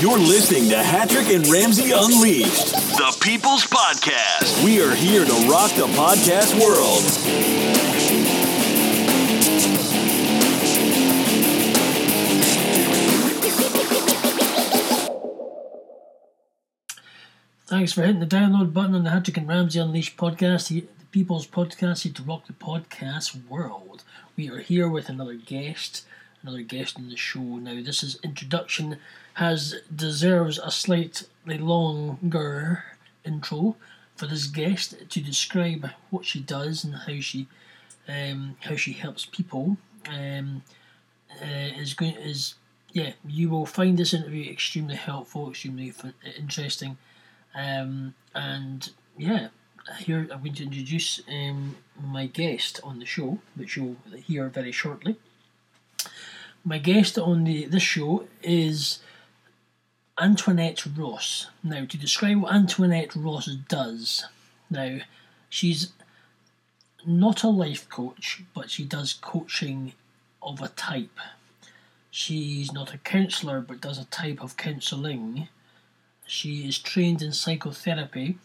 You're listening to Hattrick and Ramsey Unleashed, the People's Podcast. We are here to rock the podcast world. Thanks for hitting the download button on the Hattrick and Ramsey Unleashed podcast, the People's Podcast, here to rock the podcast world. We are here with another guest in the show. Now, this is introduction deserves a slightly longer intro for this guest to describe what she does and how she helps people. You will find this interview extremely helpful, extremely interesting, here I'm going to introduce my guest on the show, which you'll hear very shortly. My guest on this show is Antoinette Ross. Now, to describe what Antoinette Ross does, now, she's not a life coach, but she does coaching of a type. She's not a counsellor, but does a type of counselling. She is trained in psychotherapy.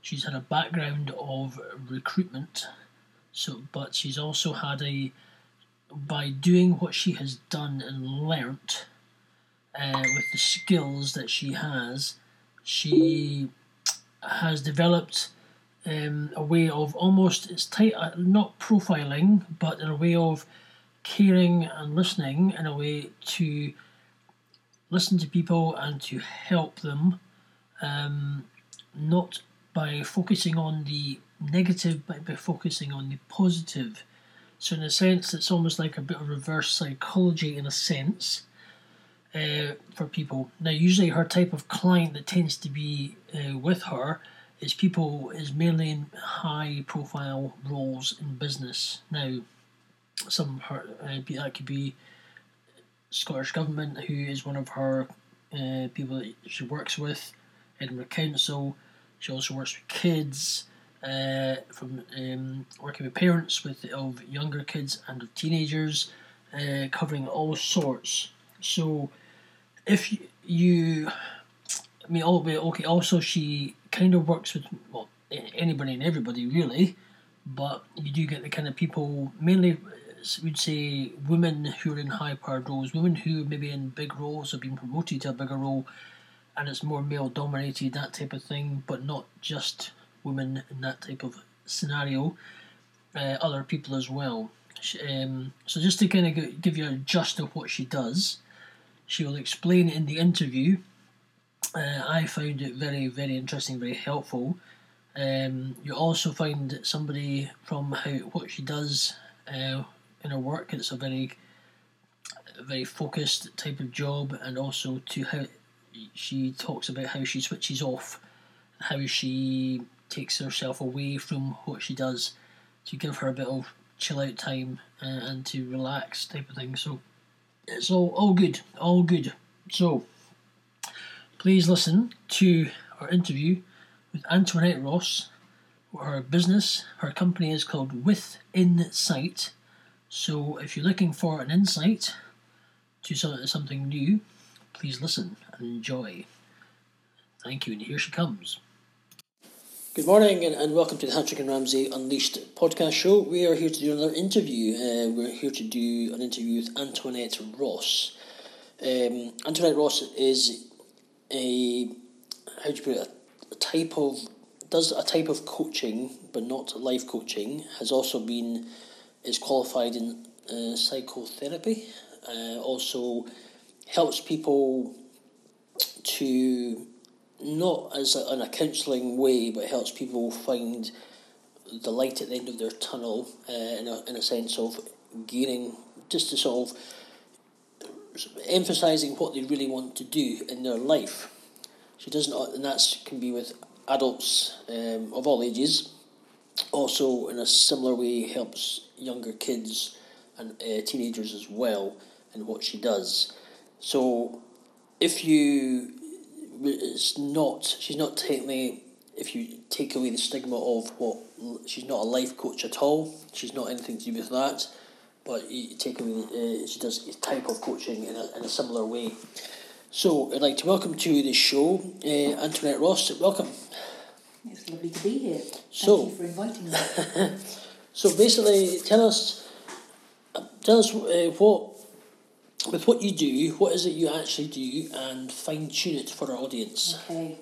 She's had a background of recruitment, but she's also had by doing what she has done and learnt with the skills that she has developed a way of almost, it's tight, not profiling, but in a way of caring and listening, in a way to listen to people and to help them, not by focusing on the negative, but by focusing on the positive. So in a sense, it's almost like a bit of reverse psychology in a sense for people. Now, usually her type of client that tends to be with her is mainly in high-profile roles in business. Now, that could be Scottish Government, who is one of her people that she works with, Edinburgh Council. She also works with kids. From working with parents of younger kids and of teenagers, covering all sorts. So, if you, I mean, okay. Also, she kind of works with anybody and everybody really, but you do get the kind of people, mainly we'd say women who are in high-powered roles, women who maybe in big roles have been promoted to a bigger role, and it's more male-dominated, that type of thing, but not just women in that type of scenario, other people as well. So just to kind of give you a gist of what she does, she will explain in the interview. I found it very, very interesting, very helpful. You also find somebody from what she does in her work. It's a very, very focused type of job, and also to how she talks about how she switches off, how she takes herself away from what she does to give her a bit of chill out time and to relax type of thing. So it's all good. So please listen to our interview with Antoinette Ross. Her business, her company is called Within Sight. So if you're looking for an insight to something new, please listen and enjoy. Thank you, and here she comes. Good morning and welcome to the Hattrick and Ramsey Unleashed podcast show. We are here to do another interview. We're here to do an interview with Antoinette Ross. Antoinette Ross is a type of coaching, but not life coaching. Is qualified in psychotherapy. Also helps people to, not as in a counselling way, but helps people find the light at the end of their tunnel in a sense of gaining, just to sort of emphasising what they really want to do in their life. She doesn't, and that can be with adults of all ages. Also, in a similar way, helps younger kids and teenagers as well in what she does. So, if you it's not, she's not technically, if you take away the stigma of what, she's not a life coach at all, she's not anything to do with that, but you take away, she does a type of coaching in a similar way. So I'd like to welcome to the show Antoinette Ross. Welcome. It's lovely to be here. Thank you for inviting us. So basically, tell us what you do, what is it you actually do, and fine tune it for our audience. Okay,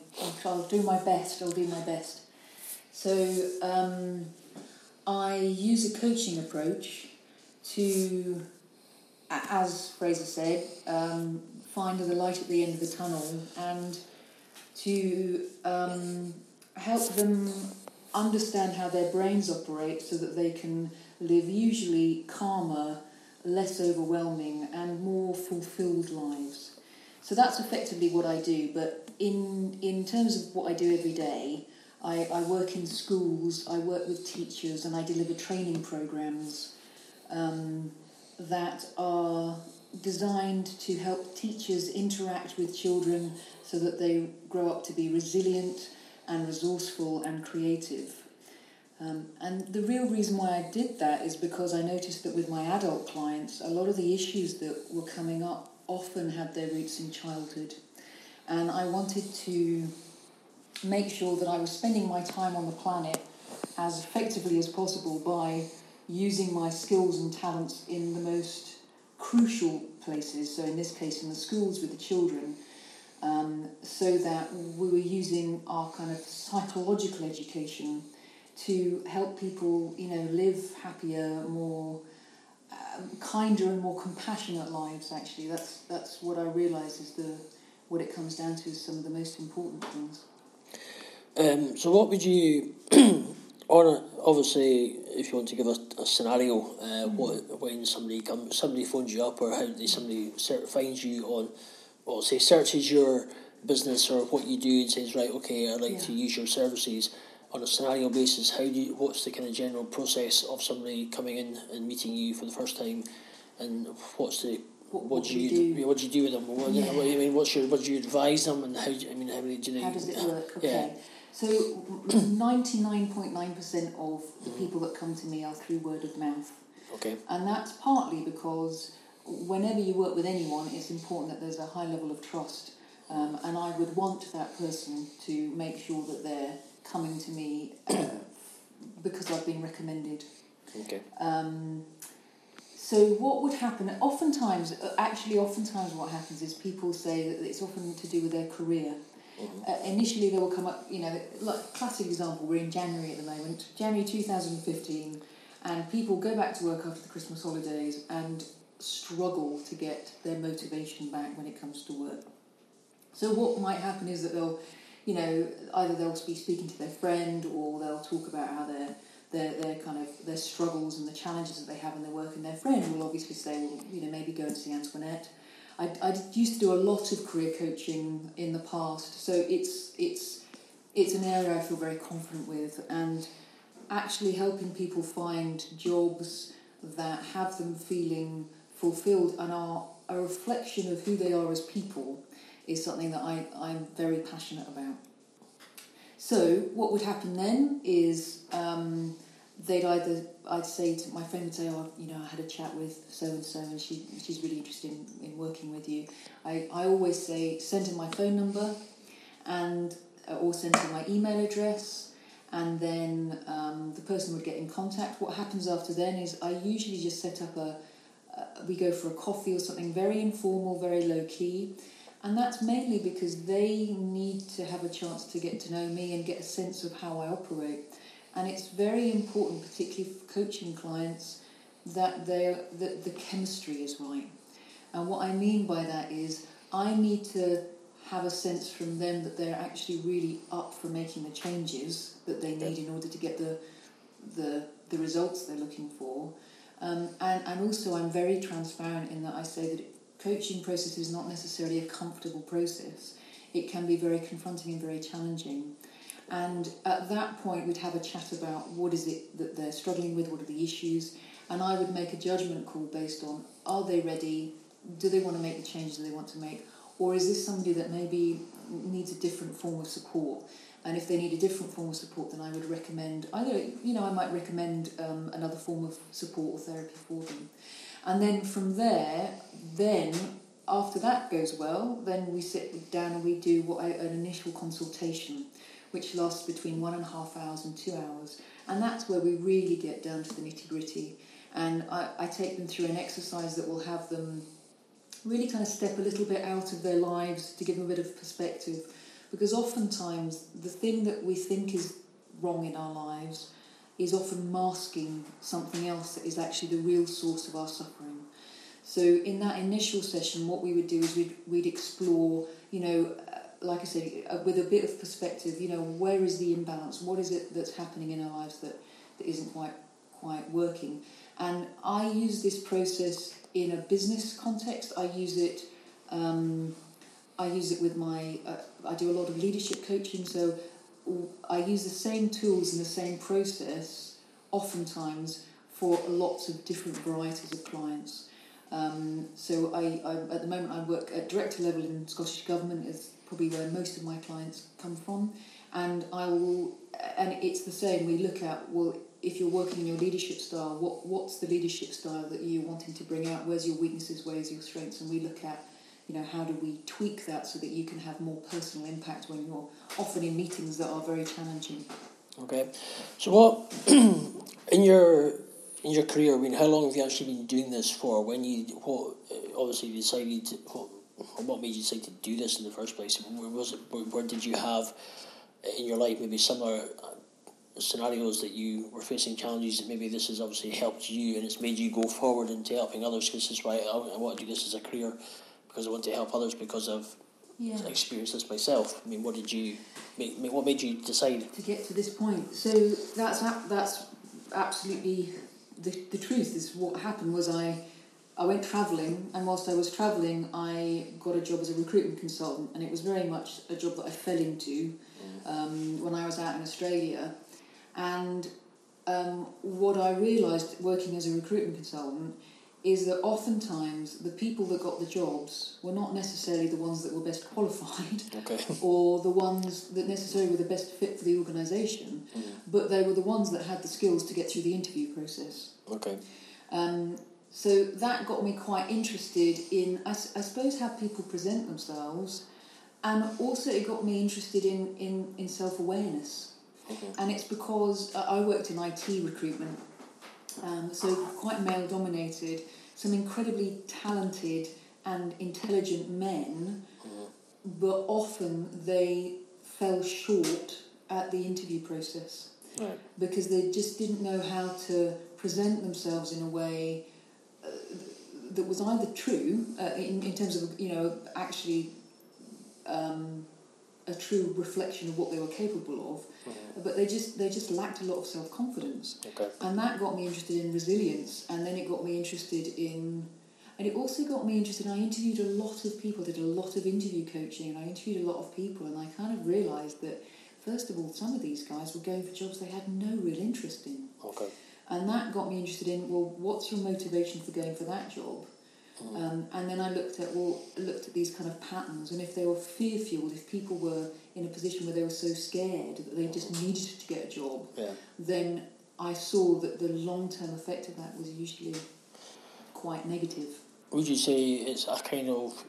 I'll do my best. So I use a coaching approach to, as Fraser said, find the light at the end of the tunnel and to help them understand how their brains operate so that they can live usually calmer, less overwhelming and more fulfilled lives. So that's effectively what I do, but in terms of what I do every day, I work in schools, I work with teachers and I deliver training programs that are designed to help teachers interact with children so that they grow up to be resilient and resourceful and creative. And the real reason why I did that is because I noticed that with my adult clients, a lot of the issues that were coming up often had their roots in childhood. And I wanted to make sure that I was spending my time on the planet as effectively as possible by using my skills and talents in the most crucial places, so in this case in the schools with the children, so that we were using our kind of psychological education to help people, you know, live happier, more kinder and more compassionate lives. Actually, that's what I realise is what it comes down to is some of the most important things. So what would you, or obviously, if you want to give a scenario, when somebody phones you up, or how somebody finds you on, or say searches your business or what you do and says, right, okay, I'd like to use your services on a scenario basis. What's the kind of general process of somebody coming in and meeting you for the first time, and what do you do with them? What do you advise them, and how does it work? Okay. Yeah. So 99.9% of the people that come to me are through word of mouth. Okay. And that's partly because whenever you work with anyone, it's important that there's a high level of trust. And I would want that person to make sure that they're coming to me because I've been recommended. Okay. So what would happen? Oftentimes what happens is people say that it's often to do with their career. Initially they will come up, like classic example, we're in January at the moment, January 2015, and people go back to work after the Christmas holidays and struggle to get their motivation back when it comes to work. So what might happen is that they'll, either they'll be speaking to their friend or they'll talk about how their kind of their struggles and the challenges that they have in their work, and their friend will obviously say, maybe go and see Antoinette. I used to do a lot of career coaching in the past, so it's an area I feel very confident with, and actually helping people find jobs that have them feeling fulfilled and are a reflection of who they are as people is something that I'm very passionate about. So what would happen then is my friend would say, I had a chat with so-and-so and she's really interested in working with you. I always say, send her my phone number or send her my email address, and then the person would get in contact. What happens after then is I usually just set up we go for a coffee or something very informal, very low-key, and that's mainly because they need to have a chance to get to know me and get a sense of how I operate. And it's very important, particularly for coaching clients, that the chemistry is right. And what I mean by that is I need to have a sense from them that they're actually really up for making the changes that they need in order to get the results they're looking for. And also I'm very transparent in that I say that coaching process is not necessarily a comfortable process. It can be very confronting and very challenging. And at that point, we'd have a chat about what is it that they're struggling with, what are the issues, and I would make a judgment call based on, are they ready, do they want to make the changes that they want to make, or is this somebody that maybe needs a different form of support. And if they need a different form of support, then I would recommend either, I might recommend another form of support or therapy for them. And then from there, after that goes well, then we sit down and we do an initial consultation, which lasts between 1.5 hours and 2 hours. And that's where we really get down to the nitty-gritty. And I take them through an exercise that will have them really kind of step a little bit out of their lives to give them a bit of perspective. Because oftentimes the thing that we think is wrong in our lives is often masking something else that is actually the real source of our suffering. So in that initial session, what we would do is we'd explore, like I said, with a bit of perspective, where is the imbalance? What is it that's happening in our lives that isn't quite working? And I use this process in a business context. I use it with my... I do a lot of leadership coaching, so I use the same tools and the same process oftentimes for lots of different varieties of clients. So I at the moment I work at director level in Scottish Government, is probably where most of my clients come from, and it's the same. We look at, well, if you're working in your leadership style, what's the leadership style that you're wanting to bring out? Where's your weaknesses? Where's your strengths? And we look at, how do we tweak that so that you can have more personal impact when you're often in meetings that are very challenging. Okay, so what in your career, how long have you actually been doing this for? What made you decide to do this in the first place? Where did you have in your life maybe similar scenarios that you were facing challenges that maybe this has obviously helped you and it's made you go forward into helping others? Because that's why I want to do this as a career, because I want to help others, because I've experienced this myself. What made you decide to get to this point? So that's absolutely the truth. Is what happened was I went travelling, and whilst I was travelling, I got a job as a recruitment consultant, and it was very much a job that I fell into when I was out in Australia. And what I realised working as a recruitment consultant is that oftentimes the people that got the jobs were not necessarily the ones that were best qualified, or the ones that necessarily were the best fit for the organisation, but they were the ones that had the skills to get through the interview process. So that got me quite interested in, I suppose, how people present themselves, and also it got me interested in self-awareness. And it's because I worked in IT recruitment, so quite male-dominated, some incredibly talented and intelligent men, but often they fell short at the interview process because they just didn't know how to present themselves in a way that was either true in terms of, actually a true reflection of what they were capable of, but they just lacked a lot of self-confidence. And that got me interested in resilience, and then it got me interested in, and it also got me interested, I interviewed a lot of people, did a lot of interview coaching, and I interviewed a lot of people, and I kind of realised that, first of all, some of these guys were going for jobs they had no real interest in. And that got me interested in, well, what's your motivation for going for that job? And then I looked at these kind of patterns, and if they were fear-fueled, if people were in a position where they were so scared that they just needed to get a job, then I saw that the long-term effect of that was usually quite negative. Would you say it's a kind of,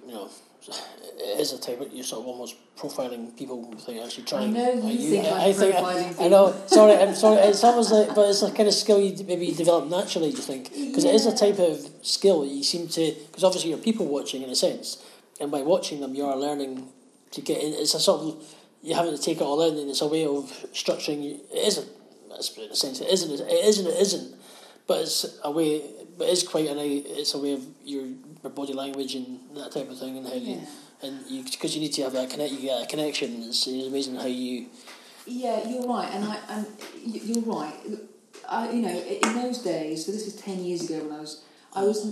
it is a type of, you're sort of almost profiling people without actually trying? I know, sorry, I'm sorry. It's almost like, but it's a kind of skill you maybe develop naturally, do you think? Because it is a type of skill you seem to, because obviously you're people watching in a sense, and by watching them you are learning to get in. It's a sort of, you're having to take it all in, and it's a way of structuring. It isn't, but it's a way. But it's quite it's a way of your body language and that type of thing, and how you because you need to have that connection. It's amazing how you. Yeah, you're right, and you're right. In those days, so this is 10 years ago when I was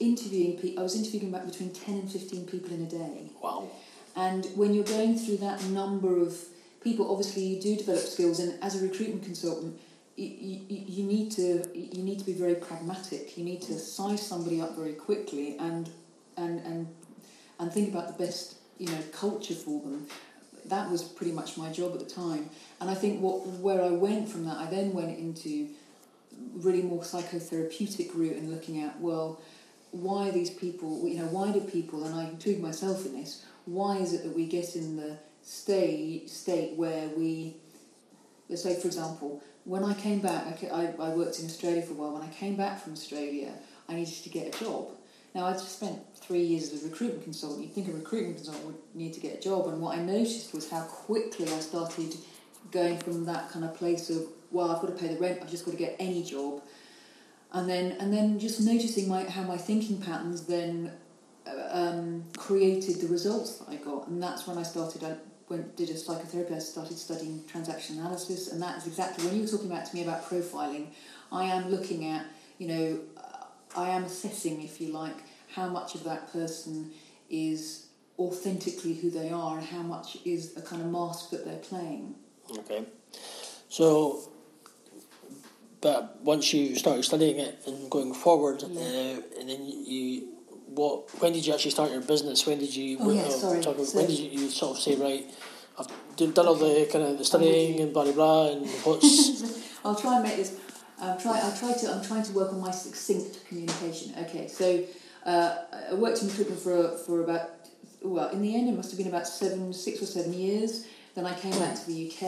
interviewing people. I was interviewing about between 10 and 15 people in a day. Wow. And when you're going through that number of people, obviously you do develop skills, and as a recruitment consultant, You need to be very pragmatic. You need to size somebody up very quickly and think about the best culture for them. That was pretty much my job at the time. And I think where I went from that, I then went into really more psychotherapeutic route and looking at, well, why these people, why do people, and I include myself in this, why is it that we get in the state where we, let's say, for example, when I came back, I worked in Australia for a while. When I came back from Australia, I needed to get a job. Now, I'd spent 3 years as a recruitment consultant. You'd think a recruitment consultant would need to get a job. And what I noticed was how quickly I started going from that kind of place of, well, I've got to pay the rent, I've just got to get any job. And then just noticing how my thinking patterns then created the results that I got. And that's when I did a psychotherapy. I started studying transaction analysis. And that's exactly, when you were talking to me about profiling, I am looking at, I am assessing, if you like, how much of that person is authentically who they are and how much is a kind of mask that they're playing. Okay. So, but once you started studying it and going forward, and then you, when did you actually start your business? When did you, when did you sort of say, right, I've done all the kind of the studying and blah, blah, blah, and what's... I'll try and make this... I'm trying to work on my succinct communication. Okay, so I worked in recruitment for about, in the end it must have been about 6 or 7 years. Then I came back to the UK.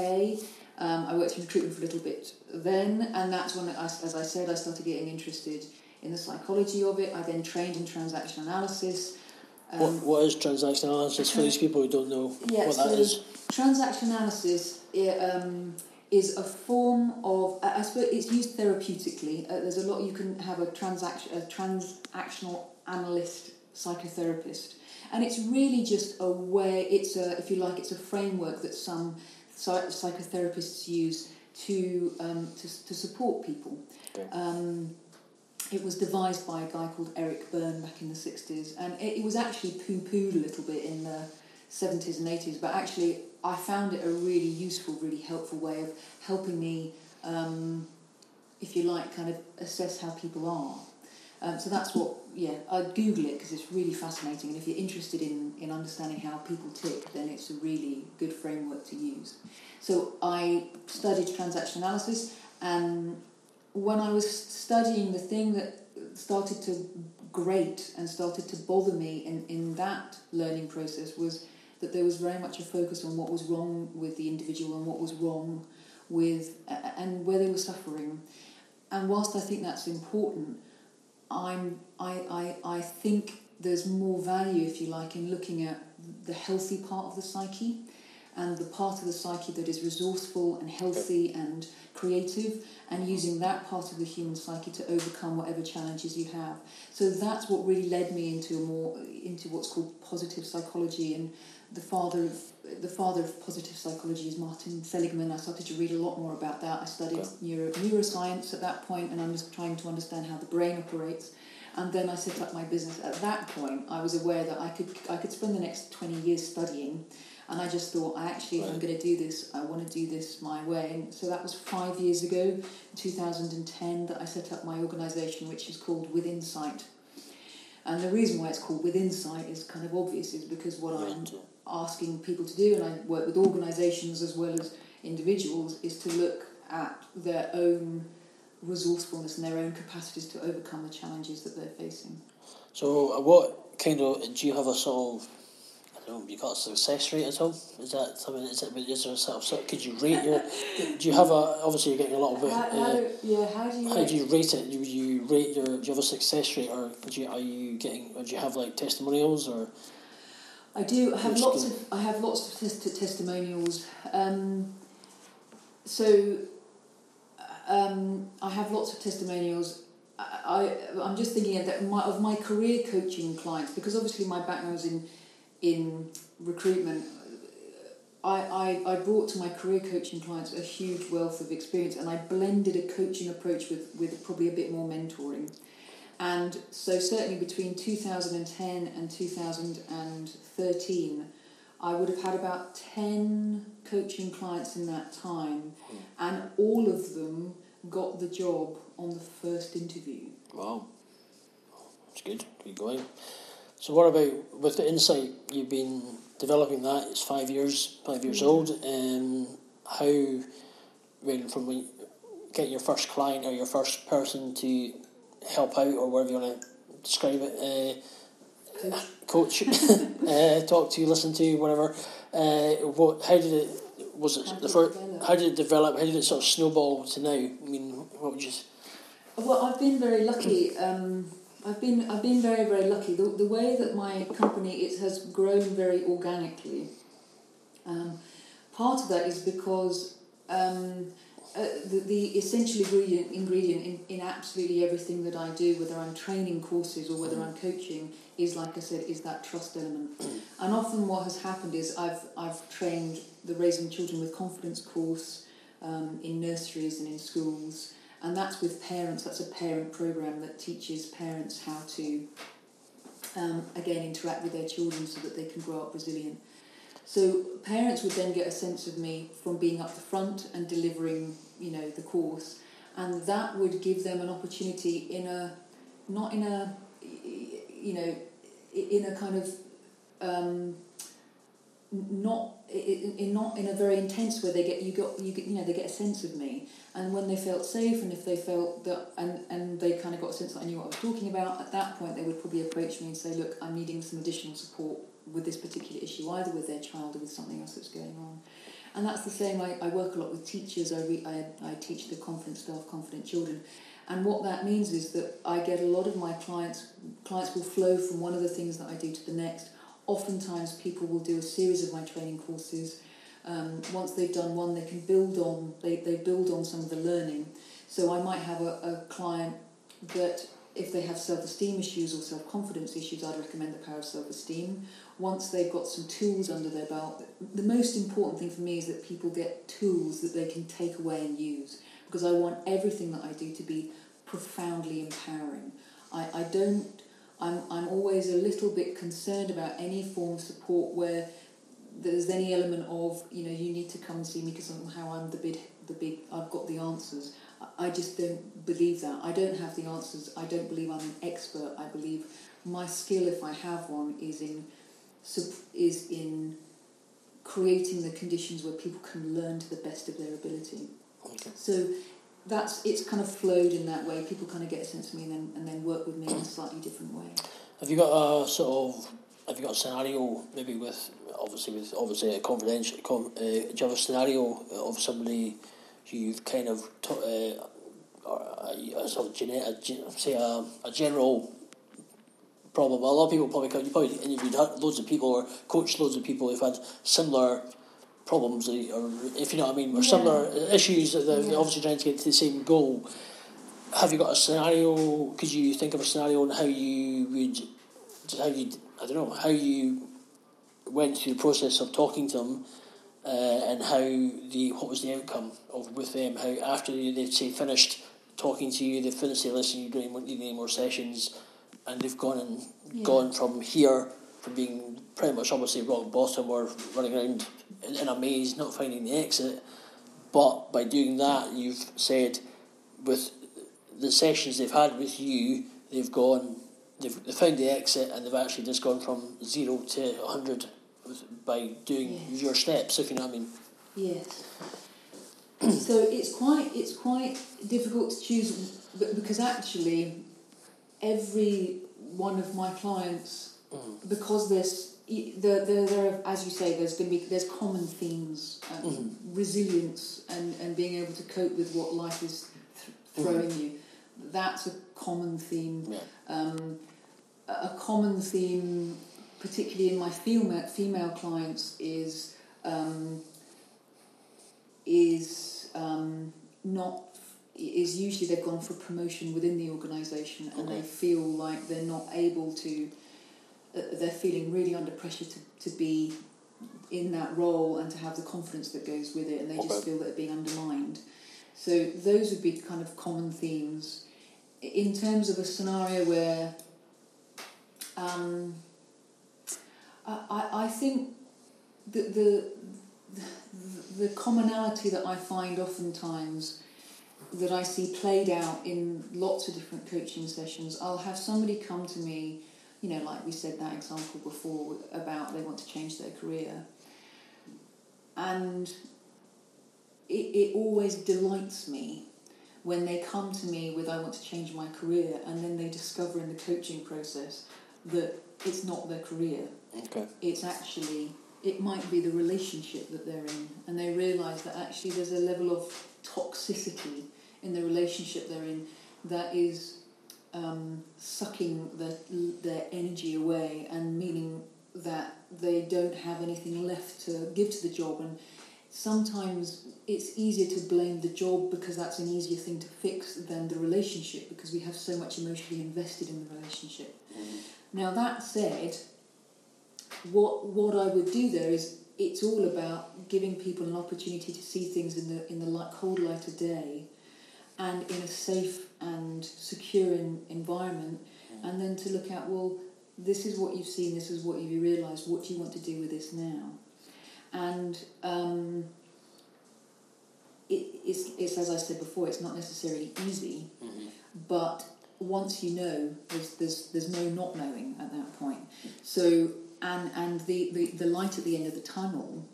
I worked in recruitment for a little bit then, and that's when, as I said, I started getting interested in the psychology of it. I then trained in transaction analysis. What is transaction analysis for these people who don't know that is? Transaction analysis. Is a form of, I suppose it's used therapeutically. There's a lot, you can have a transactional analyst psychotherapist, and it's really just a way, it's a framework that some psychotherapists use to support people. Okay. It was devised by a guy called Eric Berne back in the 60s, and it was actually poo-pooed a little bit in the 70s and 80s, but actually I found it a really useful, really helpful way of helping me, if you like, kind of assess how people are. So that's what, I'd Google it because it's really fascinating. And if you're interested in understanding how people tick, then it's a really good framework to use. So I studied transaction analysis, and when I was studying, the thing that started to grate and started to bother me in that learning process was that there was very much a focus on what was wrong with the individual and what was wrong with and where they were suffering. And whilst I think that's important, I think there's more value, if you like, in looking at the healthy part of the psyche and the part of the psyche that is resourceful and healthy and creative, and using that part of the human psyche to overcome whatever challenges you have. So that's what really led me into what's called positive psychology, and the father of positive psychology is Martin Seligman. I started to read a lot more about that. I studied neuroscience at that point, and I'm just trying to understand how the brain operates. And then I set up my business. At that point, I was aware that I could spend the next 20 years studying. And I just thought, if I'm going to do this, I want to do this my way. And so that was 5 years ago, in 2010, that I set up my organisation, which is called Within Sight. And the reason why it's called Within Sight is kind of obvious, is because what I'm asking people to do, and I work with organisations as well as individuals, is to look at their own resourcefulness and their own capacities to overcome the challenges that they're facing. So what kind of, do you have a sort of, you got a success rate at all? Is that something? Is there a sort of? Could you rate your? Do you have a? Obviously, you're getting a lot of. How do you rate it? Do you have a success rate, or do you have like testimonials or? I do. I have lots of testimonials. I have lots of testimonials. I'm just thinking of my career coaching clients, because obviously my background was in recruitment. I brought to my career coaching clients a huge wealth of experience, and I blended a coaching approach with probably a bit more mentoring. And so certainly between 2010 and 2013, I would have had about 10 coaching clients in that time, and all of them got the job on the first interview. Wow. That's good. Keep going. So what about with the Insight? You've been developing that. It's 5 years old. How went from when you get your first client or your first person to help out, or whatever you want to describe it, coach, talk to, listen to, whatever. How did it develop? How did it sort of snowball to now? I mean, what would you? Well, I've been very lucky. I've been very, very lucky. The way that my company has grown very organically. Part of that is because the essential ingredient in absolutely everything that I do, whether I'm training courses or whether I'm coaching, is, like I said, is that trust element. And often what has happened is I've trained the Raising Children with Confidence course in nurseries and in schools. And that's with parents. That's a parent program that teaches parents how to, again, interact with their children so that they can grow up resilient. So parents would then get a sense of me from being up the front and delivering, the course, and that would give them an opportunity not in a very intense way. They get a sense of me, and when they felt safe, and if they felt that, and they kind of got a sense that I knew what I was talking about, at that point they would probably approach me and say, look, I'm needing some additional support with this particular issue, either with their child or with something else that's going on. And that's the same. I work a lot with teachers. I teach the confident staff, confident children, and what that means is that I get a lot of my clients will flow from one of the things that I do to the next. Oftentimes people will do a series of my training courses. Once they've done one, they can build on some of the learning. So I might have a client that, if they have self-esteem issues or self-confidence issues, I'd recommend The Power of Self-Esteem. Once they've got some tools under their belt, the most important thing for me is that people get tools that they can take away and use, because I want everything that I do to be profoundly empowering. I'm always a little bit concerned about any form of support where there's any element of, you need to come and see me because somehow I'm the big I've got the answers. I just don't believe that. I don't have the answers. I don't believe I'm an expert. I believe my skill, if I have one, is in creating the conditions where people can learn to the best of their ability. Okay. So it's kind of flowed in that way. People kind of get a sense of me and then work with me in a slightly different way. Have you got a scenario, maybe with a confidential? Do you have a scenario of somebody you've kind of a general problem? A lot of people probably interviewed loads of people or coached loads of people who've had similar problems, or if you know what I mean, or similar issues that they're obviously trying to get to the same goal. Have you got a scenario? Could you think of a scenario on how you went through the process of talking to them? And what was the outcome with them? How after they've finished talking to you, they've finished their lesson, you don't need any more sessions, and they've gone from here, from being pretty much obviously rock bottom or running around in a maze, not finding the exit. But by doing that, you've said with the sessions they've had with you, they've found the exit, and they've actually just gone from 0 to 100. By doing your steps, if you know what I mean. Yes. So it's quite difficult to choose, because actually every one of my clients, because there, as you say, there's common themes, resilience and being able to cope with what life is throwing you. That's a common theme. Yeah. A common theme, particularly in my female clients, is usually they've gone for promotion within the organisation, and they feel like they're not able to. They're feeling really under pressure to be in that role and to have the confidence that goes with it, and they just feel that they're being undermined. So those would be kind of common themes. In terms of a scenario where. I think the commonality that I find oftentimes that I see played out in lots of different coaching sessions, I'll have somebody come to me you know, like we said, that example before about they want to change their career. And it always delights me when they come to me with, I want to change my career, and then they discover in the coaching process that it's not their career. Okay. It's actually, it might be the relationship that they're in, and they realise that actually there's a level of toxicity in the relationship they're in that is sucking their energy away, and meaning that they don't have anything left to give to the job. And sometimes it's easier to blame the job, because that's an easier thing to fix than the relationship, because we have so much emotionally invested in the relationship. Mm. Now, that said, what I would do there is, it's all about giving people an opportunity to see things in the cold light of day, and in a safe and secure environment, and then to look at, well, this is what you've seen, this is what you've realised, what do you want to do with this now? And it's as I said before, it's not necessarily easy, mm-hmm. but once you know, there's no not knowing at that point. So and the light at the end of the tunnel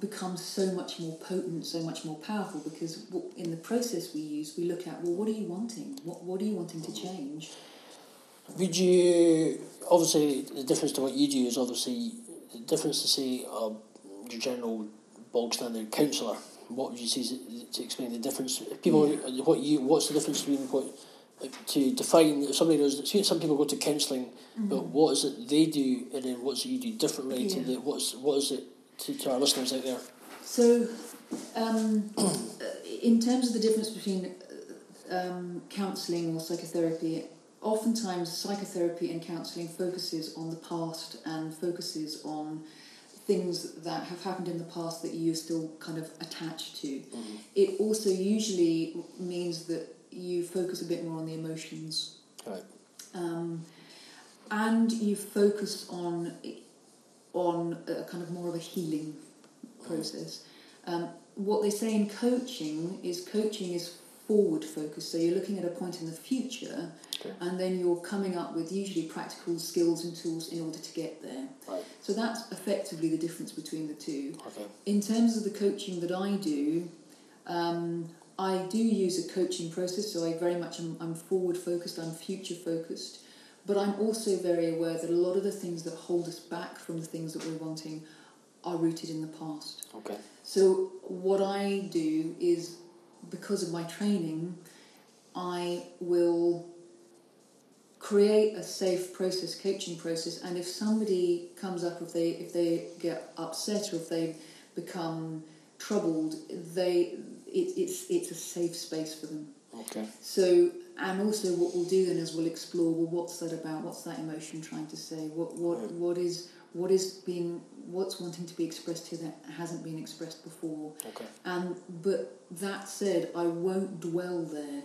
becomes so much more potent, so much more powerful, because in the process we look at, well, what are you wanting? What are you wanting to change? Would you, obviously, the difference to what you do is obviously the difference to, say, your general bog standard counsellor. What would you say to explain the difference? People, yeah. What's the difference between what to define? If somebody knows that some people go to counselling, mm-hmm. but what is it they do, and then what's it you do differently? Yeah. What is it to our listeners out there? So, in terms of the difference between counselling or psychotherapy. Oftentimes, psychotherapy and counselling focuses on the past and focuses on things that have happened in the past that you're still kind of attached to. Mm-hmm. It also usually means that you focus a bit more on the emotions. Right. And you focus on a kind of more of a healing process. What they say in coaching is forward focus, so you're looking at a point in the future, okay. and then you're coming up with usually practical skills and tools in order to get there. Right. So that's effectively the difference between the two. Okay. In terms of the coaching that I do, I do use a coaching process, so I very much I'm forward focused, I'm future focused, but I'm also very aware that a lot of the things that hold us back from the things that we're wanting are rooted in the past. Okay. So what I do is, because of my training, I will create a safe process, coaching process, and if somebody comes up, if they get upset or if they become troubled, it's a safe space for them. Okay. So, and also what we'll do then is we'll explore, well, what's that about? What's that emotion trying to say? What's wanting to be expressed here that hasn't been expressed before. Okay. But that said, I won't dwell there.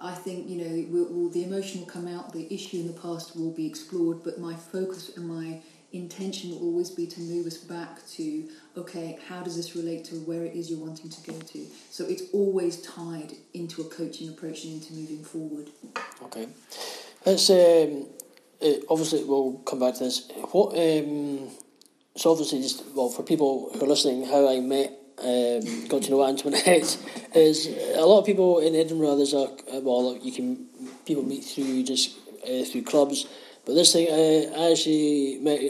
I think, you know, the emotion will come out, the issue in the past will be explored, but my focus and my intention will always be to move us back to, okay, how does this relate to where it is you're wanting to go to? So it's always tied into a coaching approach and into moving forward. Okay. That's... obviously, we'll come back to this. So obviously, for people who are listening, how I met, got to know Antoinette, is a lot of people in Edinburgh. There's people meet through just through clubs, but this thing I actually met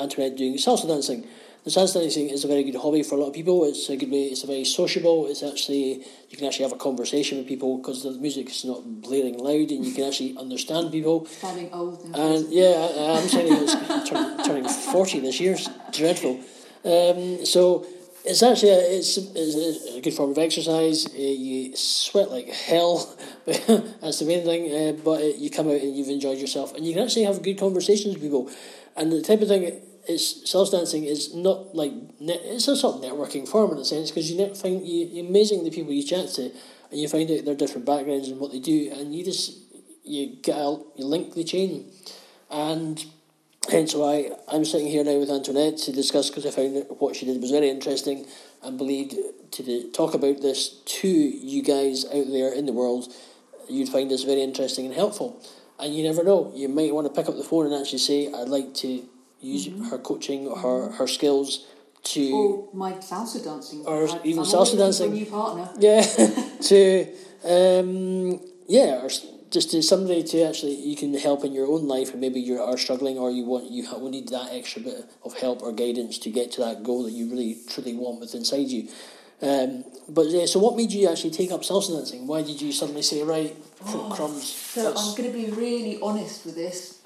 Antoinette doing salsa dancing. The salsa dancing is a very good hobby for a lot of people. It's a good way. It's very sociable. It's actually, you can actually have a conversation with people because the music is not blaring loud, and you can actually understand people. Sounding old. And yeah, I'm saying it's turning 40 this year. It's dreadful. So it's actually it's a good form of exercise. You sweat like hell. That's the main thing. But you come out and you've enjoyed yourself, and you can actually have good conversations with people. And the type of thing. It's salsa dancing is not like it's a sort of networking form in a sense, because you find amazing the people you chat to, and you find out their different backgrounds and what they do, and you link the chain, and hence why I'm sitting here now with Antoinette to discuss, because I found what she did was very interesting and believed to talk about this to you guys out there in the world. You'd find this very interesting and helpful. And you never know, you might want to pick up the phone and actually say, I'd like to use her coaching or her skills to... Or my salsa dancing. Or even salsa dancing. New partner. Yeah. Or just to somebody to actually, you can help in your own life, and maybe you are struggling, or you need that extra bit of help or guidance to get to that goal that you really truly want with inside you. So what made you actually take up salsa dancing? Why did you suddenly say, right, crumbs? I'm going to be really honest with this.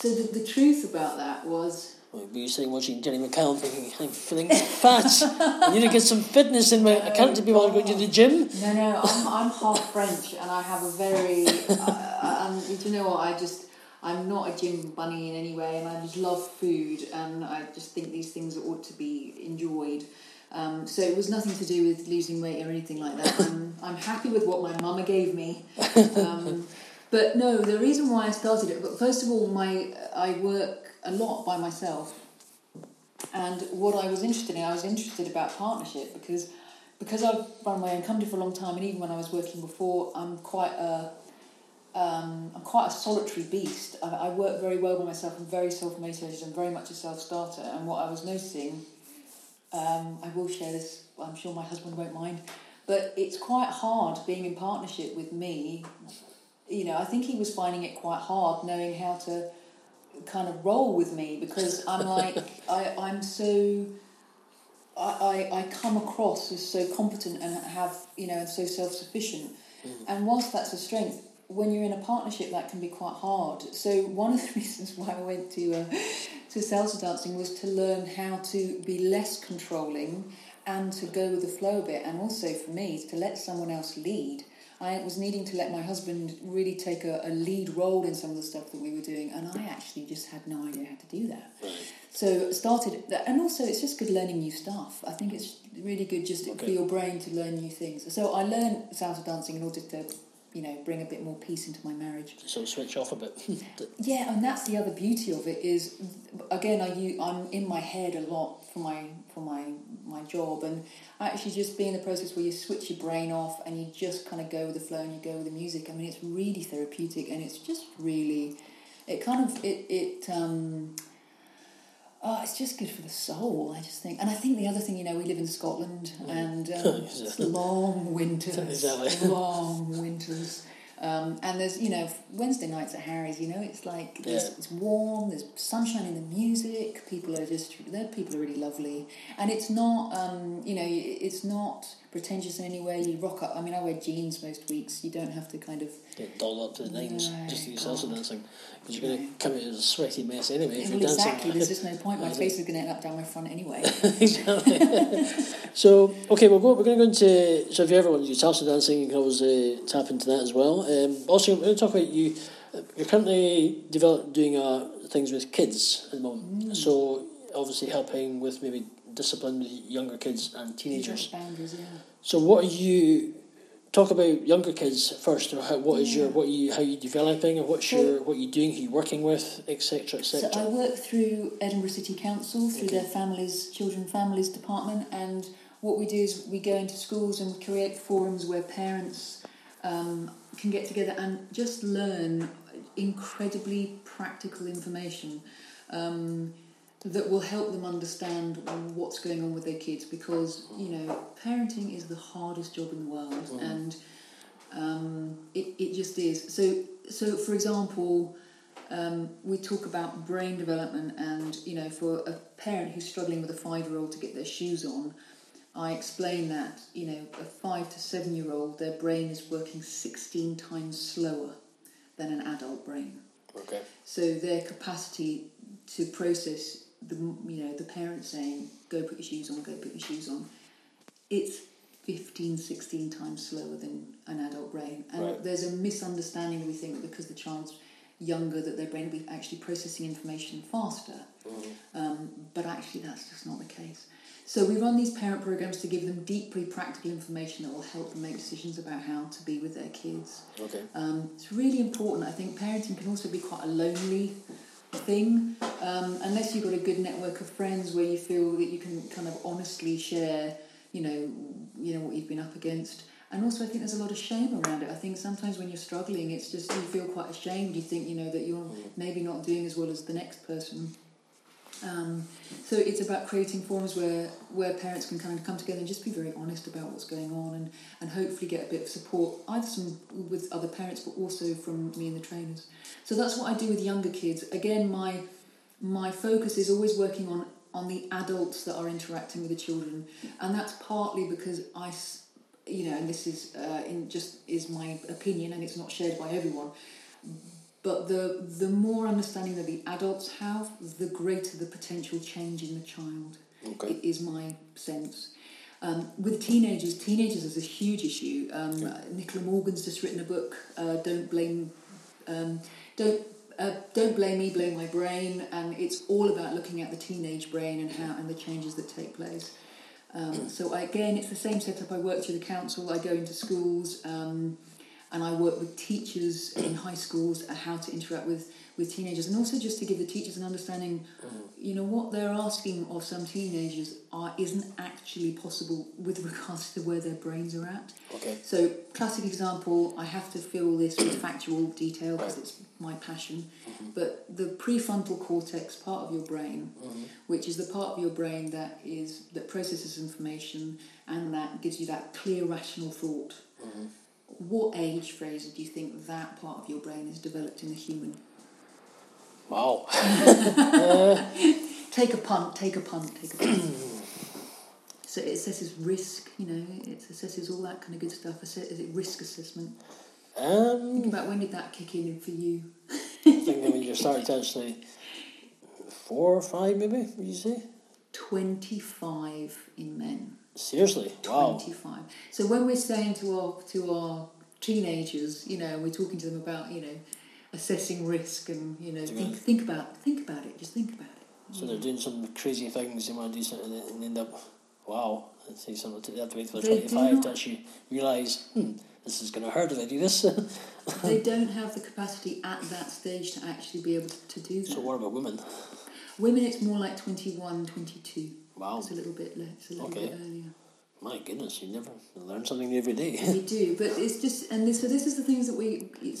The truth about that was... Well, you're sitting watching Jenny McCallum thinking, I'm feeling fat. I need to get some fitness in my... I can't be going to the gym. No, I'm half French, and I have a very... you know what, I'm not a gym bunny in any way, and I just love food, and I just think these things ought to be enjoyed. So it was nothing to do with losing weight or anything like that. I'm happy with what my mama gave me. But no, the reason why I started it, but first of all, I work a lot by myself, and what I was interested about partnership because I've run my own company for a long time, and even when I was working before, I'm quite a solitary beast. I work very well by myself. I'm very self-motivated. I'm very much a self-starter. And what I was noticing, I will share this. I'm sure my husband won't mind, but it's quite hard being in partnership with me. You know, I think he was finding it quite hard knowing how to kind of roll with me, because I'm like, I come across as so competent and have, you know, and so self-sufficient. And whilst that's a strength, when you're in a partnership, that can be quite hard. So one of the reasons why I went to salsa dancing was to learn how to be less controlling and to go with the flow a bit. And also for me, is to let someone else lead. I was needing to let my husband really take a lead role in some of the stuff that we were doing, and I actually just had no idea how to do that. Right. So started, and also it's just good learning new stuff. I think it's really good just for your brain to learn new things. So I learned salsa dancing in order to, you know, bring a bit more peace into my marriage. So switch off a bit. Yeah, and that's the other beauty of it is, again, I'm in my head a lot for my job, and actually just being in the process where you switch your brain off and you just kind of go with the flow and you go with the music. I mean, it's really therapeutic, and it's just really, it's just good for the soul, I just think. And I think the other thing, you know, we live in Scotland, and it's long winters. Exactly. Long winters. And there's, you know, Wednesday nights at Harry's, you know, it's like, it's warm, there's sunshine in the music, people are really lovely. And it's not, you know, it's not pretentious in any way. You rock up, I mean, I wear jeans most weeks, you don't have to kind of... Get dolled up to the nines, just to do salsa dancing, because you're going to come in as a sweaty mess anyway if you're dancing. Exactly, there's just no point, my face is going to end up down my front anyway. Exactly. So, okay, we're going to go into, so if you ever want to do salsa dancing, you can always tap into that as well. Also, I'm going to talk about you're currently doing things with kids at the moment. So obviously helping with maybe discipline with younger kids and teenagers. Boundaries, yeah. So what are you, talk about younger kids first, or how are you developing, and what are you doing, who you're working with, etc, etc. So I work through Edinburgh City Council, through their families department, and what we do is we go into schools and we create forums where parents can get together and just learn incredibly practical information that will help them understand what's going on with their kids, because, you know, parenting is the hardest job in the world, and it just is. So for example, we talk about brain development, and, you know, for a parent who's struggling with a 5-year-old to get their shoes on, I explain that, you know, a 5 to 7-year-old, their brain is working 16 times slower than an adult brain. Okay. So their capacity to process the parent saying, go put your shoes on, go put your shoes on, it's 15, 16 times slower than an adult brain. And there's a misunderstanding, we think, because the child's younger, that their brain will be actually processing information faster. But actually that's just not the case. So we run these parent programs to give them deeply practical information that will help them make decisions about how to be with their kids. Okay. It's really important. I think parenting can also be quite a lonely thing, unless you've got a good network of friends where you feel that you can kind of honestly share, you know what you've been up against. And also I think there's a lot of shame around it. I think sometimes when you're struggling, it's just you feel quite ashamed. You think, you know, that you're maybe not doing as well as the next person. So it's about creating forums where parents can kind of come together and just be very honest about what's going on, and hopefully get a bit of support, either with other parents but also from me and the trainers. So that's what I do with younger kids. Again, my focus is always working on the adults that are interacting with the children, and that's partly because I, you know, and this is is my opinion and it's not shared by everyone, but the more understanding that the adults have, the greater the potential change in the child. Okay. Is my sense. With teenagers is a huge issue. Nicola Morgan's just written a book, Don't Blame Me, Blame My Brain, and it's all about looking at the teenage brain and the changes that take place. So it's the same setup. I work through the council. I go into schools. And I work with teachers in high schools at how to interact with teenagers, and also just to give the teachers an understanding, you know, what they're asking of some teenagers isn't actually possible with regards to where their brains are at. Okay. So classic example, I have to fill this with factual detail because it's my passion, but the prefrontal cortex part of your brain, which is the part of your brain that processes information and that gives you that clear rational thought. What age, Fraser, do you think that part of your brain is developed in a human? Wow. Take a punt. So it assesses risk, you know, it assesses all that kind of good stuff. Is it risk assessment? Think about when did that kick in for you? I think that when you started to actually 4 or 5 maybe, what did you say? 25 in men. Seriously? Wow. 25. So when we're saying to our teenagers, you know, we're talking to them about, you know, assessing risk and, you know, think about it. Just think about it. So they're doing some crazy things. They want to do something and end up, wow. They have to wait till they're 25 to actually realise, this is going to hurt if I do this. They don't have the capacity at that stage to actually be able to do that. So what about women? Women, it's more like 21, 22. Wow. It's a little bit less, bit earlier. My goodness, you learn something new every day. You do, but it's just, so this is the things that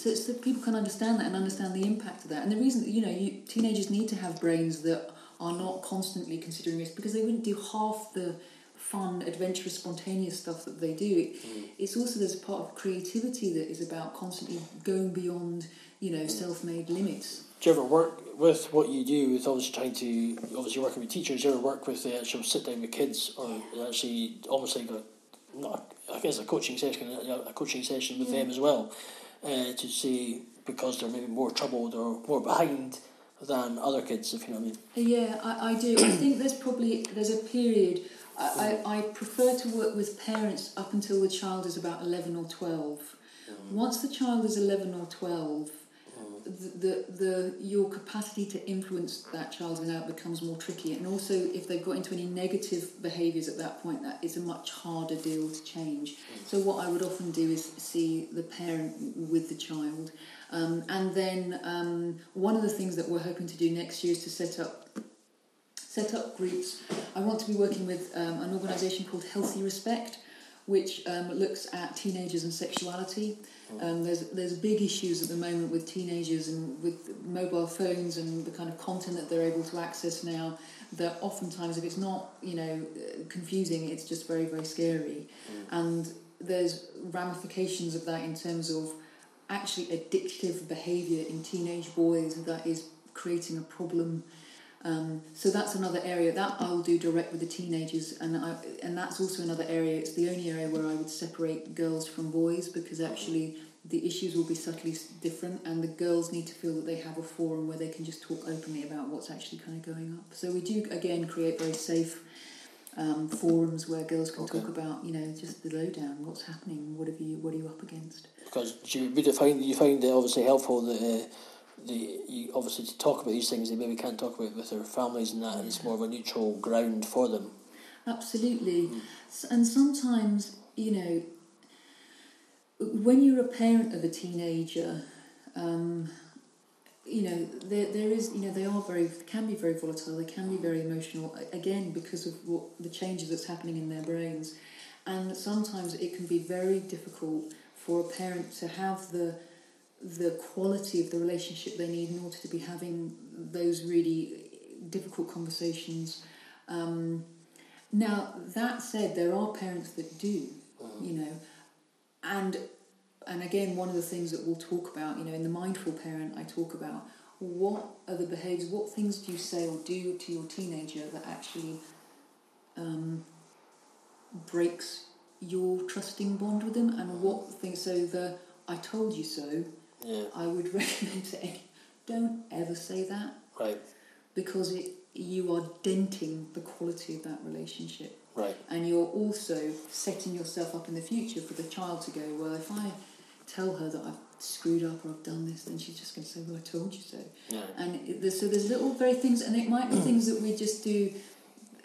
so people can understand that and understand the impact of that. And the reason, you know, teenagers need to have brains that are not constantly considering risk, because they wouldn't do half the fun, adventurous, spontaneous stuff that they do. It's also, there's a part of creativity that is about constantly going beyond, you know, self-made limits. Do you ever work with what you do with obviously working with teachers? Do you ever work with the actual sit down with kids, or actually almost like a coaching session, with them as well, to see, because they're maybe more troubled or more behind than other kids, if you know what I mean? Yeah, I do. I think there's a period. I prefer to work with parents up until the child is about 11 or 12. Once the child is 11 or 12. Your capacity to influence that child's out becomes more tricky, and also if they've got into any negative behaviours at that point, that is a much harder deal to change. So what I would often do is see the parent with the child, and then one of the things that we're hoping to do next year is to set up groups. I want to be working with an organisation called Healthy Respect, which looks at teenagers and sexuality. There's big issues at the moment with teenagers and with mobile phones and the kind of content that they're able to access now, that oftentimes, if it's not, you know, confusing, it's just very, very scary. And there's ramifications of that in terms of actually addictive behaviour in teenage boys that is creating a problem. So that's another area that I'll do direct with the teenagers, and that's also another area. It's the only area where I would separate girls from boys, because actually the issues will be subtly different, and the girls need to feel that they have a forum where they can just talk openly about what's actually kind of going up. So we do again create very safe forums where girls can talk about, you know, just the lowdown, what's happening, what are you up against. Because you find it obviously helpful that. Obviously to talk about these things they maybe can't talk about with their families and that, and it's more of a neutral ground for them. Absolutely. And sometimes, you know, when you're a parent of a teenager, you know, there is, you know, they can be very volatile, they can be very emotional, again because of what the changes that's happening in their brains. and sometimes it can be very difficult for a parent to have the quality of the relationship they need in order to be having those really difficult conversations. Now, that said, there are parents that do, you know, and again, one of the things that we'll talk about, you know, in the Mindful Parent, I talk about what are the behaviours, what things do you say or do to your teenager that actually breaks your trusting bond with them, and what things, so the I told you so, I would recommend to anyone, don't ever say that. Right. Because you are denting the quality of that relationship. Right. And you're also setting yourself up in the future for the child to go, well, if I tell her that I've screwed up or I've done this, then she's just going to say, well, I told you so. Yeah. And so there's little very things, and it might be things that we just do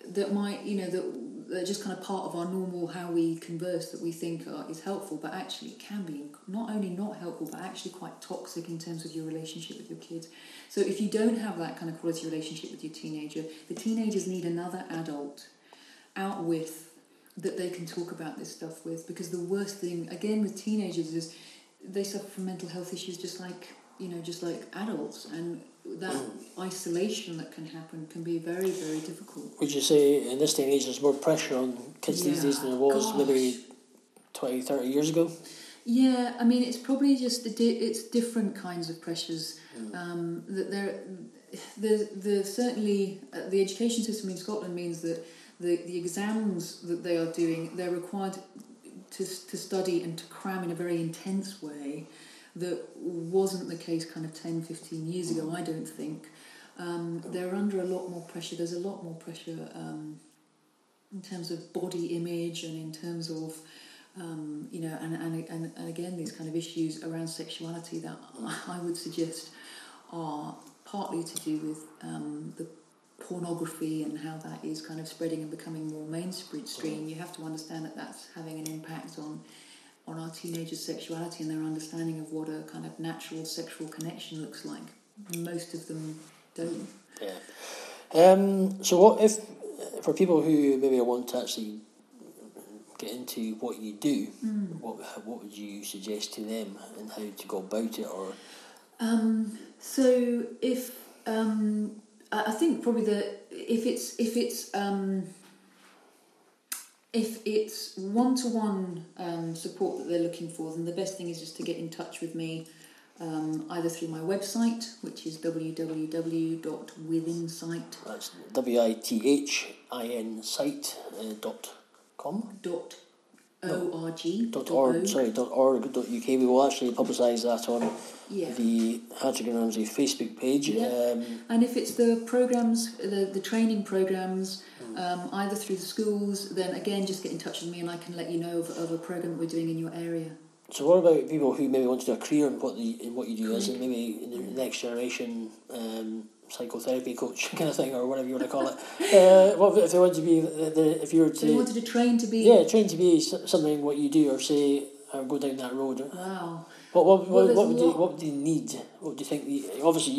that might, you know, that are just kind of part of our normal how we converse that we think is helpful, but actually it can be not only not helpful, but actually quite toxic in terms of your relationship with your kids. So if you don't have that kind of quality relationship with your teenager, the teenagers need another adult out with that they can talk about this stuff with, because the worst thing, again, with teenagers is they suffer from mental health issues just like, you know, just like adults, and that isolation that can happen can be very, very difficult. Would you say in this day and age there's more pressure on kids these days than there was maybe 20, 30 years ago? Yeah, I mean, it's probably just it's different kinds of pressures. That there certainly the education system in Scotland means that the exams that they are doing, they're required to study and to cram in a very intense way. That wasn't the case kind of 10, 15 years ago, I don't think. They're under a lot more pressure. There's a lot more pressure in terms of body image and in terms of, you know, and again, these kind of issues around sexuality that I would suggest are partly to do with the pornography and how that is kind of spreading and becoming more mainstream. You have to understand that that's having an impact on our teenagers' sexuality and their understanding of what a kind of natural sexual connection looks like. Most of them don't. Yeah. So what if, for people who maybe want to actually get into what you do, what would you suggest to them and how to go about it? Or so if I think probably if it's one-to-one support that they're looking for, then the best thing is just to get in touch with me, either through my website, which is www.withinsight. That's withinsight.com. .org.uk. We will actually publicise that on the Hattrick and Ramsey Facebook page. And if it's the programmes, the training programmes, either through the schools, then again just get in touch with me and I can let you know of a programme that we're doing in your area. So what about people who maybe want to do a career in what you do as maybe in the next generation psychotherapy coach kind of thing, or whatever you want to call it? What if they want to be they wanted to train to be train to be something what you do, or say or go down that road? Wow. What would they need? What do you think? Obviously,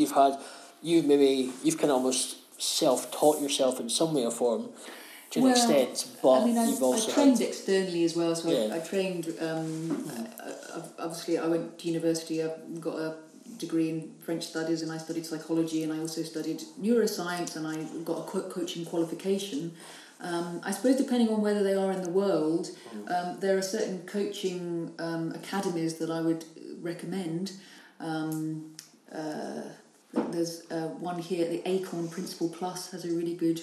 you've kind of almost self-taught yourself in some way or form to an extent, but I trained externally as well. So I trained. Obviously, I went to university. I got a degree in French studies, and I studied psychology, and I also studied neuroscience, and I got a coaching qualification. I suppose depending on whether they are in the world, there are certain coaching academies that I would recommend. There's one here, the Acorn Principal Plus has a really good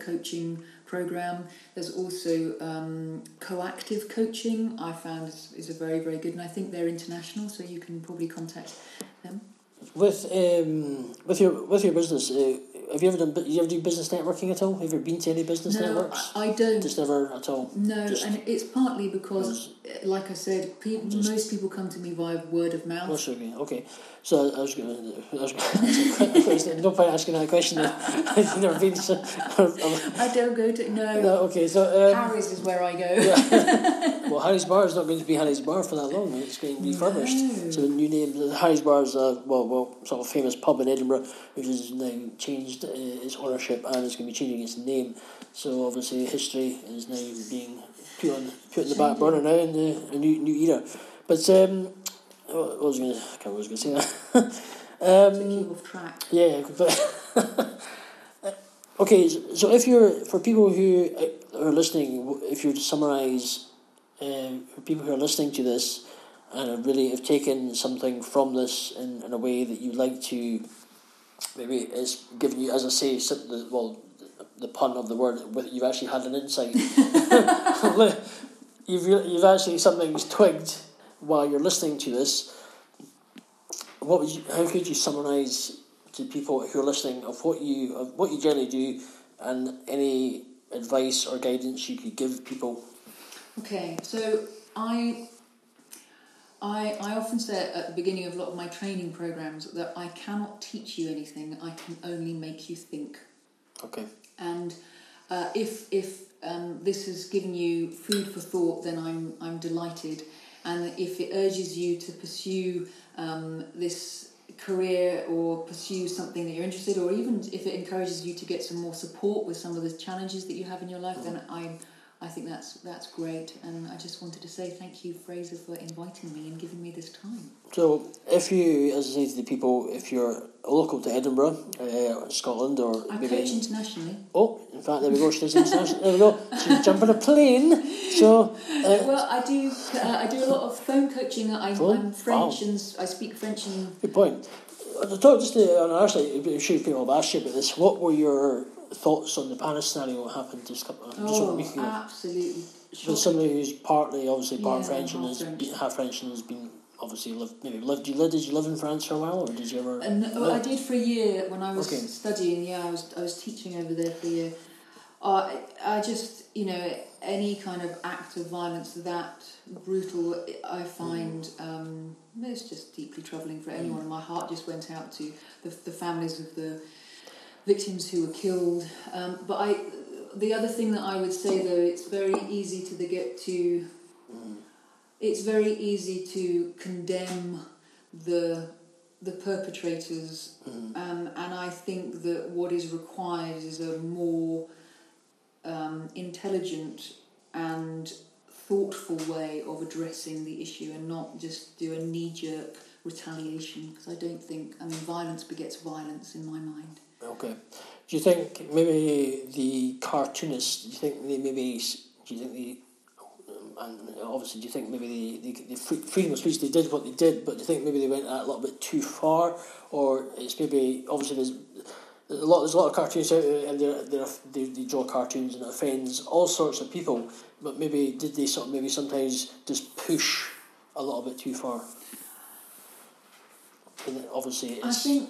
coaching program. There's also Coactive Coaching, I found is a very, very good, and I think they're international, so you can probably contact them. With your business, have you ever done business networking at all? Have you ever been to any business networks? I don't. Just never at all. No, and it's partly because, like I said, most people come to me via word of mouth. Oh, sorry, okay. So I was no point asking that question. I've never been. So, I don't go to no. Okay, so Harry's is where I go. Yeah. Well, Harry's Bar is not going to be Harry's Bar for that long. It's getting refurbished. No. So the new name, Harry's Bar is a sort of famous pub in Edinburgh, which is now changed. its ownership, and it's going to be changing its name. So obviously history is now being put in the back burner now in the new era. But I was going to say that. Keep off track. Yeah, but okay. So if you're, for people who are listening, if you were to summarise, for people who are listening to this and really have taken something from this in a way that you'd like to, maybe it's given you, as I say, the pun of the word, you've actually had an insight. You've actually, something's twigged while you're listening to this. How could you summarise to people who are listening of what you generally do, and any advice or guidance you could give people? Okay, so I often say at the beginning of a lot of my training programs that I cannot teach you anything, I can only make you think. Okay. And if this has given you food for thought, then I'm delighted. And if it urges you to pursue this career or pursue something that you're interested in, or even if it encourages you to get some more support with some of the challenges that you have in your life, then I think that's great. And I just wanted to say thank you, Fraser, for inviting me and giving me this time. So if you, as I say to the people, if you're local to Edinburgh, Scotland, or I coach internationally. Oh, in fact, there we go. She does international. There we go. She's jumping a plane. So well, I do a lot of phone coaching. I'm French, wow, and I speak French. And good point. I'm sure people have asked you about this. What were your thoughts on the Paris scenario? What happened just over a week ago? Absolutely. With somebody who's half French and has been obviously lived. Did you live in France for a while, or did you ever? I did for a year when I was studying. Yeah, I was teaching over there for a year. I just, any kind of act of violence that brutal, I find it's just deeply troubling for anyone. My heart just went out to the families of the victims who were killed. But the other thing that I would say, though, it's very easy to condemn the perpetrators, and I think that what is required is a more intelligent and thoughtful way of addressing the issue, and not just do a knee-jerk retaliation, because violence begets violence in my mind. Okay. Do you think maybe the cartoonists, the freedom of speech, they did what they did, but do you think maybe they went a little bit too far? Or it's maybe, obviously there's a lot of cartoons out there, and they draw cartoons and it offends all sorts of people, but maybe did they sort of maybe sometimes just push a little bit too far? Obviously, it's... I think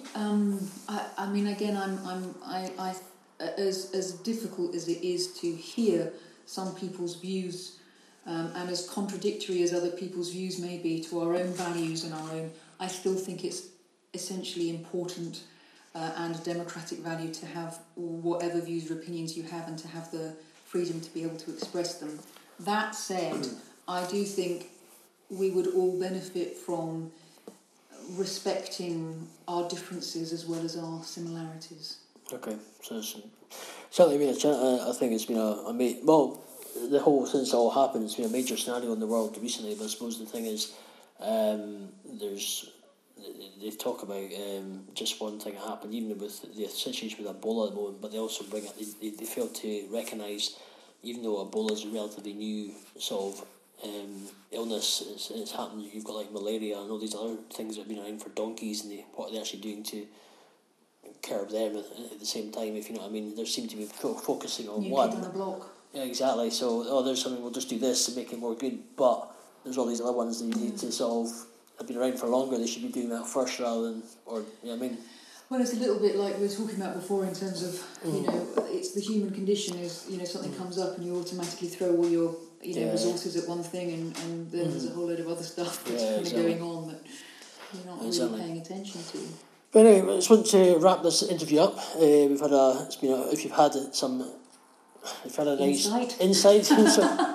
as difficult as it is to hear some people's views, and as contradictory as other people's views may be to our own values and our own, I still think it's essentially important and a democratic value to have whatever views or opinions you have, and to have the freedom to be able to express them. That said, I do think we would all benefit from respecting our differences as well as our similarities. Okay, so it's certainly been I think it's been the whole, since it all happened, it's been a major scenario in the world recently. But I suppose the thing is, they talk about just one thing that happened, even with the situation with Ebola at the moment, but they also bring it, they fail to recognise, even though Ebola is a relatively new sort of illness, it's happened. You've got like malaria and all these other things that have been around for donkeys, and what they're actually doing to curb them at the same time, if you know what I mean. There seem to be focusing on one kid on the block. Yeah, exactly. So there's something, we'll just do this and make it more good, but there's all these other ones that you need to solve. Have been around for longer, they should be doing that first rather than, or you know what I mean. Well, it's a little bit like we were talking about before in terms of it's the human condition is something comes up and you automatically throw all your resources at one thing, and then there's a whole load of other stuff that's going on that you're not really paying attention to. But anyway, I just want to wrap this interview up. We've had if you've had some, you've had a nice insight.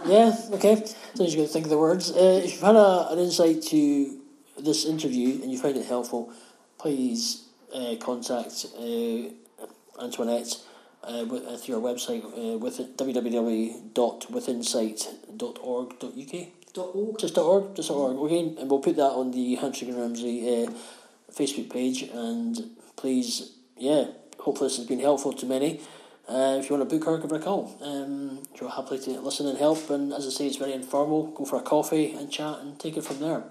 Yeah, okay. So you've got to think of the words. If you've had an insight to this interview and you find it helpful, please contact Antoinette, through our website, www.withinsight.org.uk. .org, okay, and we'll put that on the Hattrick and Ramsey Facebook page, and please, hopefully this has been helpful to many. If you want to book her, give her a call. She'll happily to listen and help, and as I say, it's very informal. Go for a coffee and chat and take it from there.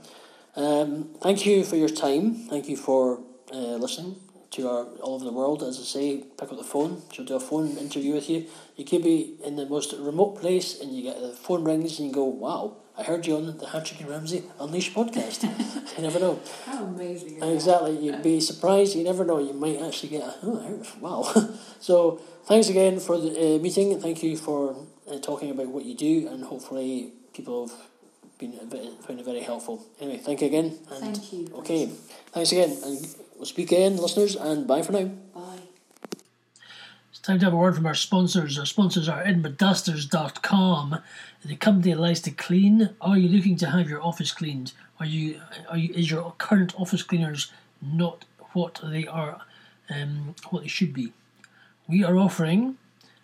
Thank you for your time. Thank you for listening to our all over the world. As I say, pick up the phone. She'll do a phone interview with you. You could be in the most remote place and you get the phone rings and you go, wow, I heard you on the Hattrick and Ramsey Unleashed podcast. You never know. How amazing is that? Exactly. You'd be surprised. You never know. You might actually get a, wow. So thanks again for the meeting. Thank you for talking about what you do, and hopefully people have been found it very helpful. Anyway, thank you again. And thank you. Okay. Thanks again. And we'll speak again, listeners, and bye for now. Bye. It's time to have a word from our sponsors. Our sponsors are Edmonddusters.com. The company that likes to clean. Are you looking to have your office cleaned? Is your current office cleaners not what they are, what they should be? We are offering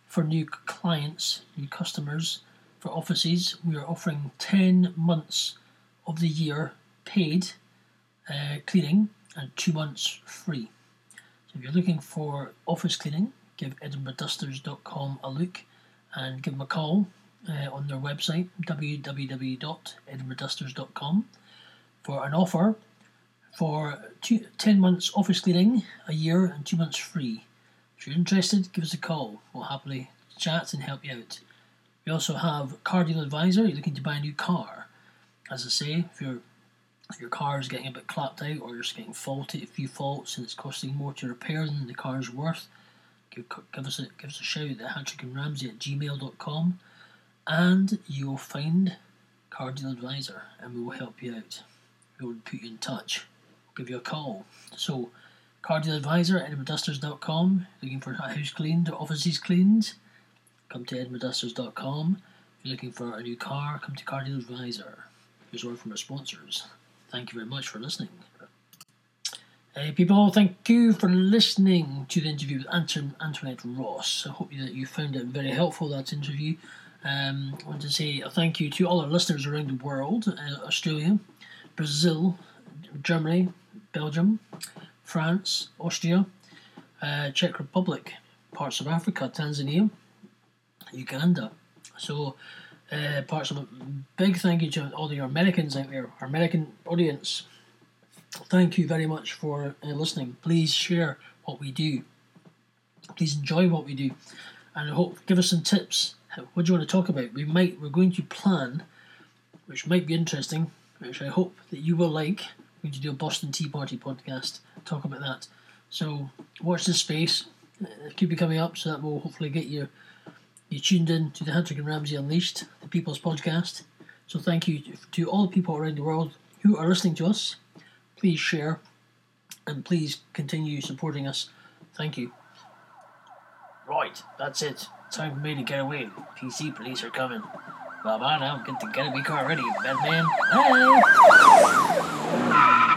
for new clients, new customers, for offices, we are offering 10 months of the year paid cleaning and 2 months free. So if you're looking for office cleaning, give edinburghdusters.com a look and give them a call on their website, www.edinburghdusters.com, for an offer for 10 months office cleaning, a year, and 2 months free. If you're interested, give us a call. We'll happily chat and help you out. We also have Car Deal Advisor. You're looking to buy a new car. As I say, if your car is getting a bit clapped out or you're just getting faulty, a few faults, and it's costing more to repair than the car is worth, give us a shout at hattrickandramsey@gmail.com, and you will find Car Deal Advisor and we will help you out. We will put you in touch. We'll give you a call. So, Car Deal Advisor, edinburghdusters.com. Looking for a house cleaned or offices cleaned? Come to edinburghdusters.com. If you're looking for a new car, come to Car Deal Advisor. Here's a word from our sponsors. Thank you very much for listening. Hey people, thank you for listening to the interview with Antoinette Ross. I hope that you found it very helpful, that interview. I want to say a thank you to all our listeners around the world, Australia, Brazil, Germany, Belgium, France, Austria, Czech Republic, parts of Africa, Tanzania, Uganda. So parts of a big thank you to all the Americans out there, our American audience. Thank you very much for listening. Please share what we do. Please enjoy what we do, and I hope give us some tips. What do you want to talk about? We're going to plan, which might be interesting, which I hope that you will like. We're going to do a Boston Tea Party podcast. Talk about that. So watch this space. It could be coming up, so that will hopefully get you tuned in to the Hattrick and Ramsey Unleashed, the People's Podcast. So thank you to all the people around the world who are listening to us. Please share, and please continue supporting us. Thank you. Right, that's it. Time for me to get away. PC police are coming. Bye-bye now. Get the getaway car ready, Batman. Bye!